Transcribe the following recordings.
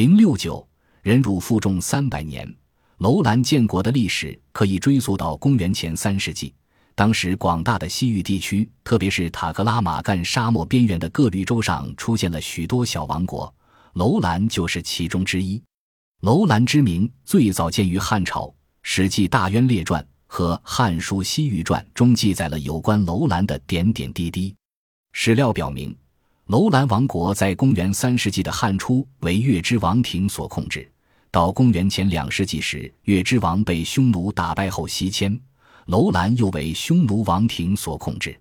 069，忍辱负重300年。楼兰建国的历史可以追溯到公元前3世纪，当时广大的西域地区，特别是塔克拉玛干沙漠边缘的各绿洲上出现了许多小王国，楼兰就是其中之一。楼兰之名最早见于汉朝，《史记大渊列传》和《汉书西域传》中记载了有关楼兰的点点滴滴。史料表明，楼兰王国在公元3世纪的汉初为月支王庭所控制，到公元前2世纪时，月支王被匈奴打败后西迁，楼兰又为匈奴王庭所控制。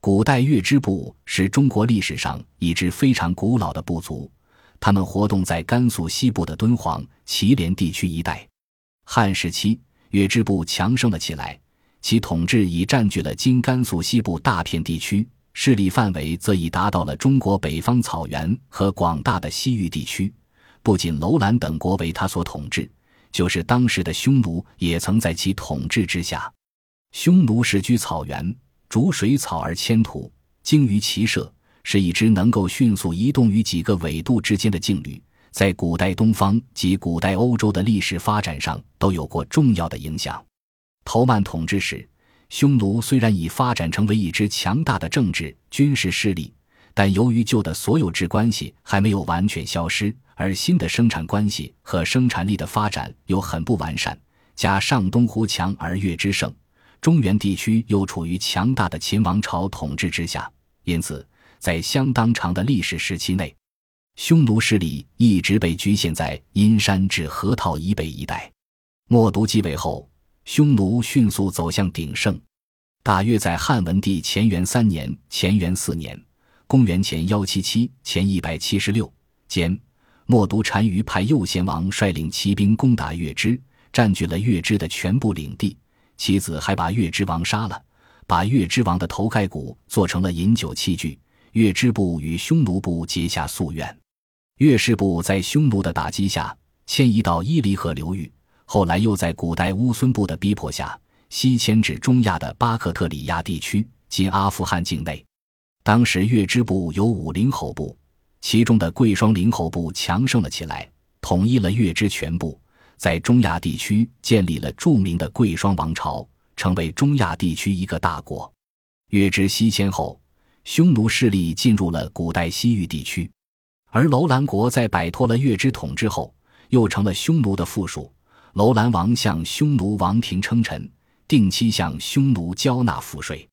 古代月支部是中国历史上一支非常古老的部族，他们活动在甘肃西部的敦煌、祁连地区一带。汉时期，月支部强盛了起来，其统治已占据了今甘肃西部大片地区，势力范围则已达到了中国北方草原和广大的西域地区。不仅楼兰等国为他所统治，就是当时的匈奴也曾在其统治之下。匈奴世居草原，逐水草而迁徒，精于骑射，是一支能够迅速移动于几个纬度之间的劲旅，在古代东方及古代欧洲的历史发展上都有过重要的影响。头曼统治时，匈奴虽然已发展成为一支强大的政治、军事势力，但由于旧的所有制关系还没有完全消失，而新的生产关系和生产力的发展又很不完善，加上东胡强而越之盛，中原地区又处于强大的秦王朝统治之下，因此在相当长的历史时期内，匈奴势力一直被局限在阴山至河套以北一带。冒顿继位后，匈奴迅速走向鼎盛，大约在汉文帝乾元3年、乾元4年（公元前177、前176）间，冒顿单于派右贤王率领骑兵攻打月支，占据了月支的全部领地，其子还把月支王杀了，把月支王的头盖骨做成了饮酒器具。月支部与匈奴部结下夙愿，月氏部在匈奴的打击下迁移到伊犁河流域，后来又在古代乌孙部的逼迫下西迁至中亚的巴克特里亚地区，今阿富汗境内。当时月支部有5灵侯部，其中的贵霜灵侯部强盛了起来，统一了月支全部，在中亚地区建立了著名的贵霜王朝，成为中亚地区一个大国。月支西迁后，匈奴势力进入了古代西域地区，而楼兰国在摆脱了月支统治后，又成了匈奴的附属。楼兰王向匈奴王庭称臣，定期向匈奴交纳赋税。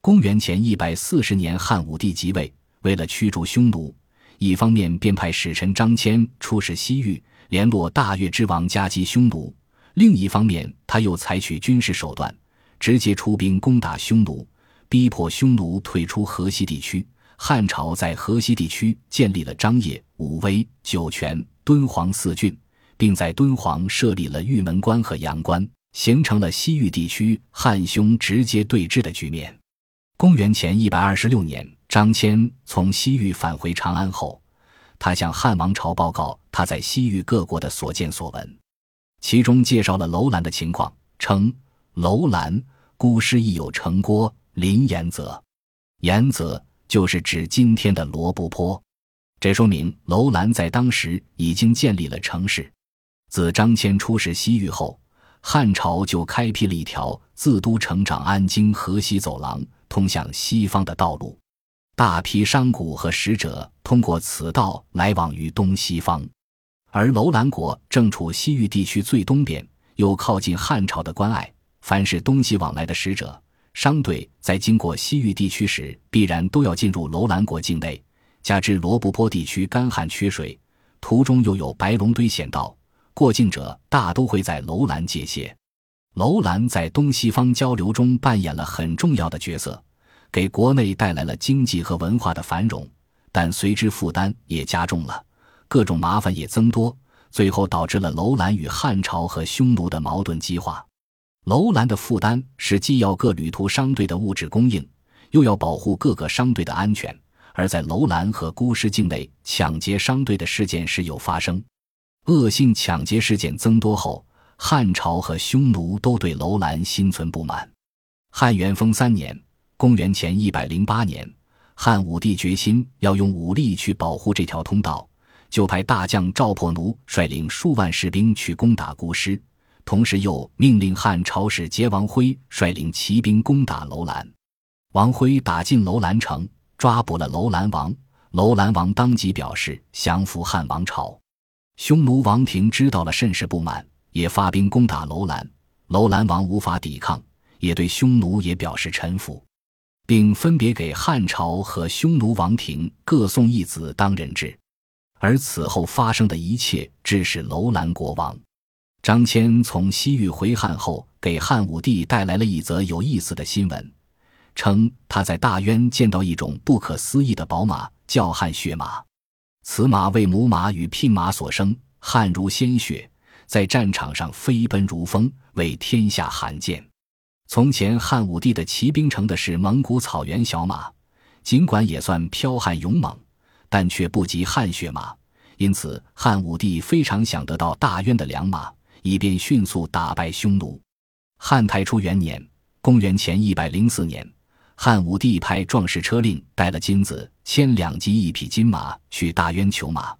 公元前140年汉武帝即位，为了驱逐匈奴，一方面便派使臣张骞出使西域，联络大月之王夹击匈奴，另一方面他又采取军事手段，直接出兵攻打匈奴，逼迫匈奴退出河西地区。汉朝在河西地区建立了张掖、武威、酒泉、敦煌4郡，并在敦煌设立了玉门关和阳关，形成了西域地区汉匈直接对峙的局面。公元前126年，张骞从西域返回长安后，他向汉王朝报告他在西域各国的所见所闻，其中介绍了楼兰的情况，称楼兰姑师亦有城郭临盐泽，盐泽就是指今天的罗布泊。这说明楼兰在当时已经建立了城市。自张骞出使西域后，汉朝就开辟了一条自都城长安经河西走廊通向西方的道路，大批商贾和使者通过此道来往于东西方。而楼兰国正处西域地区最东边，又靠近汉朝的关隘，凡是东西往来的使者、商队在经过西域地区时必然都要进入楼兰国境内，加之罗布泊地区干旱缺水，途中又有白龙堆险道，过境者大都会在楼兰界歇。楼兰在东西方交流中扮演了很重要的角色，给国内带来了经济和文化的繁荣，但随之负担也加重了，各种麻烦也增多，最后导致了楼兰与汉朝和匈奴的矛盾激化。楼兰的负担是既要各旅途商队的物质供应，又要保护各个商队的安全，而在楼兰和姑师境内，抢劫商队的事件时有发生。恶性抢劫事件增多后，汉朝和匈奴都对楼兰心存不满。汉元丰3年，公元前108年，汉武帝决心要用武力去保护这条通道，就派大将赵破奴率领数万士兵去攻打姑师，同时又命令汉朝使节王辉率领骑兵攻打楼兰。王辉打进楼兰城，抓捕了楼兰王，楼兰王当即表示降服汉王朝。匈奴王庭知道了甚是不满，也发兵攻打楼兰，楼兰王无法抵抗，也对匈奴也表示臣服，并分别给汉朝和匈奴王庭各送一子当人质。而此后发生的一切致使楼兰国王张骞从西域回汉后，给汉武帝带来了一则有意思的新闻，称他在大渊见到一种不可思议的宝马，叫汗血马。此马为母马与牝马所生，汗如鲜血，在战场上飞奔如风，为天下罕见。从前汉武帝的骑兵乘的是蒙古草原小马，尽管也算剽悍勇猛，但却不及汗血马，因此汉武帝非常想得到大渊的良马，以便迅速打败匈奴。汉太初元年，公元前104年，汉武帝派壮士车令带了金子、千两及一匹金马去大渊求马，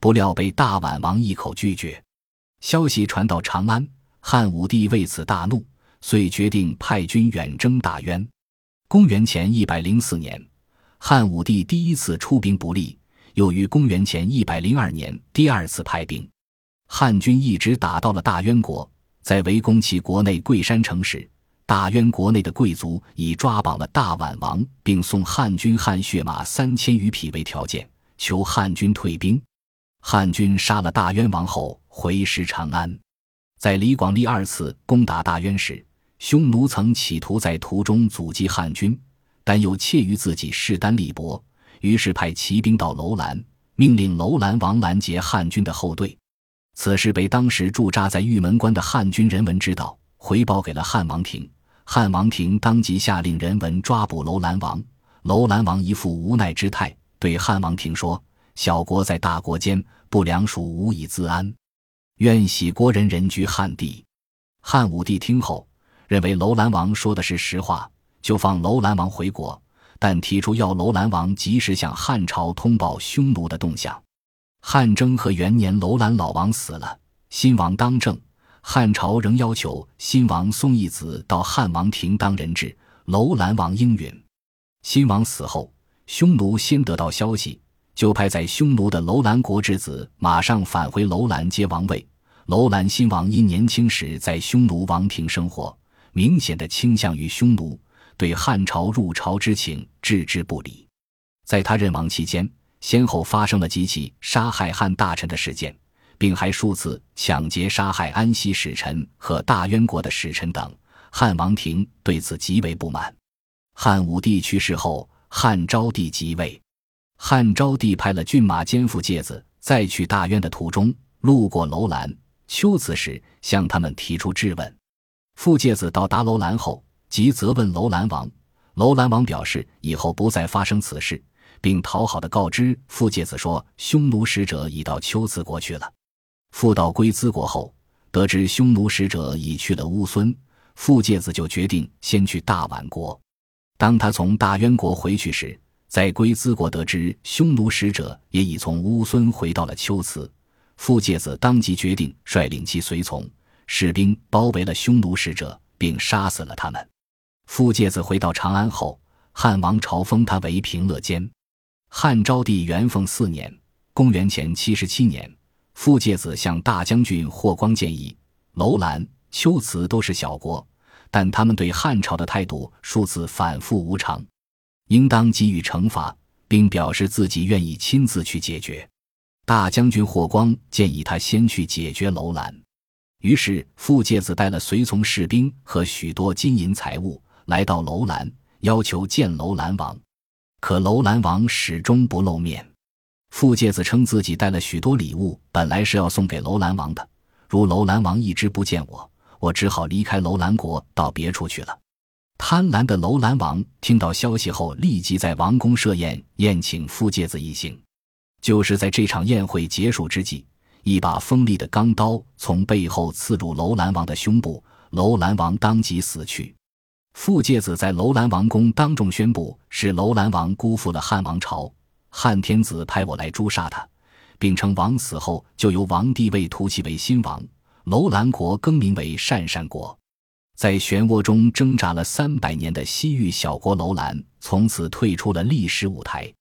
不料被大宛王一口拒绝。消息传到长安，汉武帝为此大怒，遂决定派军远征大渊。公元前104年，汉武帝第一次出兵不利，又于公元前102年第二次派兵。汉军一直打到了大渊国，在围攻其国内贵山城时，大渊国内的贵族以抓绑了大宛王，并送汉军汗血马3000余匹为条件，求汉军退兵。汉军杀了大渊王后，回师长安。在李广利二次攻打大渊时，匈奴曾企图在途中阻击汉军，但又怯于自己势单力薄，于是派骑兵到楼兰，命令楼兰王拦截汉军的后队。此事被当时驻扎在玉门关的汉军人闻知道，回报给了汉王庭。汉王庭当即下令人文抓捕楼兰王，楼兰王一副无奈之态，对汉王庭说：小国在大国间，不良属无以自安，愿喜国人人居汉地。汉武帝听后，认为楼兰王说的是实话，就放楼兰王回国，但提出要楼兰王及时向汉朝通报匈奴的动向。汉征和元年，楼兰老王死了，新王当政，汉朝仍要求新王送一子到汉王庭当人质，楼兰王应允。新王死后，匈奴先得到消息，就派在匈奴的楼兰国之子马上返回楼兰接王位。楼兰新王因年轻时在匈奴王庭生活，明显的倾向于匈奴，对汉朝入朝之情置之不理。在他任王期间，先后发生了几起杀害汉大臣的事件，并还数次抢劫杀害安西使臣和大渊国的使臣等。汉王庭对此极为不满。汉武帝去世后，汉昭帝即位。汉昭帝派了骏马监赴介子，在去大渊的途中路过楼兰、丘辞时，向他们提出质问。傅介子到达楼兰后，即责问楼兰王，楼兰王表示以后不再发生此事，并讨好地告知傅介子说，匈奴使者已到丘辞国去了。傅到龟兹国后，得知匈奴使者已去了乌孙，傅介子就决定先去大宛国。当他从大渊国回去时，在龟兹国得知匈奴使者也已从乌孙回到了丘辞，傅介子当即决定率领其随从士兵包围了匈奴使者，并杀死了他们。傅介子回到长安后，汉王朝封他为平乐监。汉昭帝元凤4年，公元前77年，傅介子向大将军霍光建议，楼兰、丘辞都是小国，但他们对汉朝的态度数次反复无常，应当给予惩罚，并表示自己愿意亲自去解决。大将军霍光建议他先去解决楼兰，于是傅介子带了随从士兵和许多金银财物来到楼兰，要求见楼兰王。可楼兰王始终不露面。傅介子称自己带了许多礼物，本来是要送给楼兰王的，如楼兰王一直不见我，我只好离开楼兰国，到别处去了。贪婪的楼兰王听到消息后，立即在王宫设宴，宴请傅介子一行。就是在这场宴会结束之际，一把锋利的钢刀从背后刺入楼兰王的胸部，楼兰王当即死去。傅介子在楼兰王宫当众宣布，是楼兰王辜负了汉王朝，汉天子派我来诛杀他，并称王死后就由王帝位图其为新王，楼兰国更名为鄯善国。在漩涡中挣扎了300年的西域小国楼兰从此退出了历史舞台。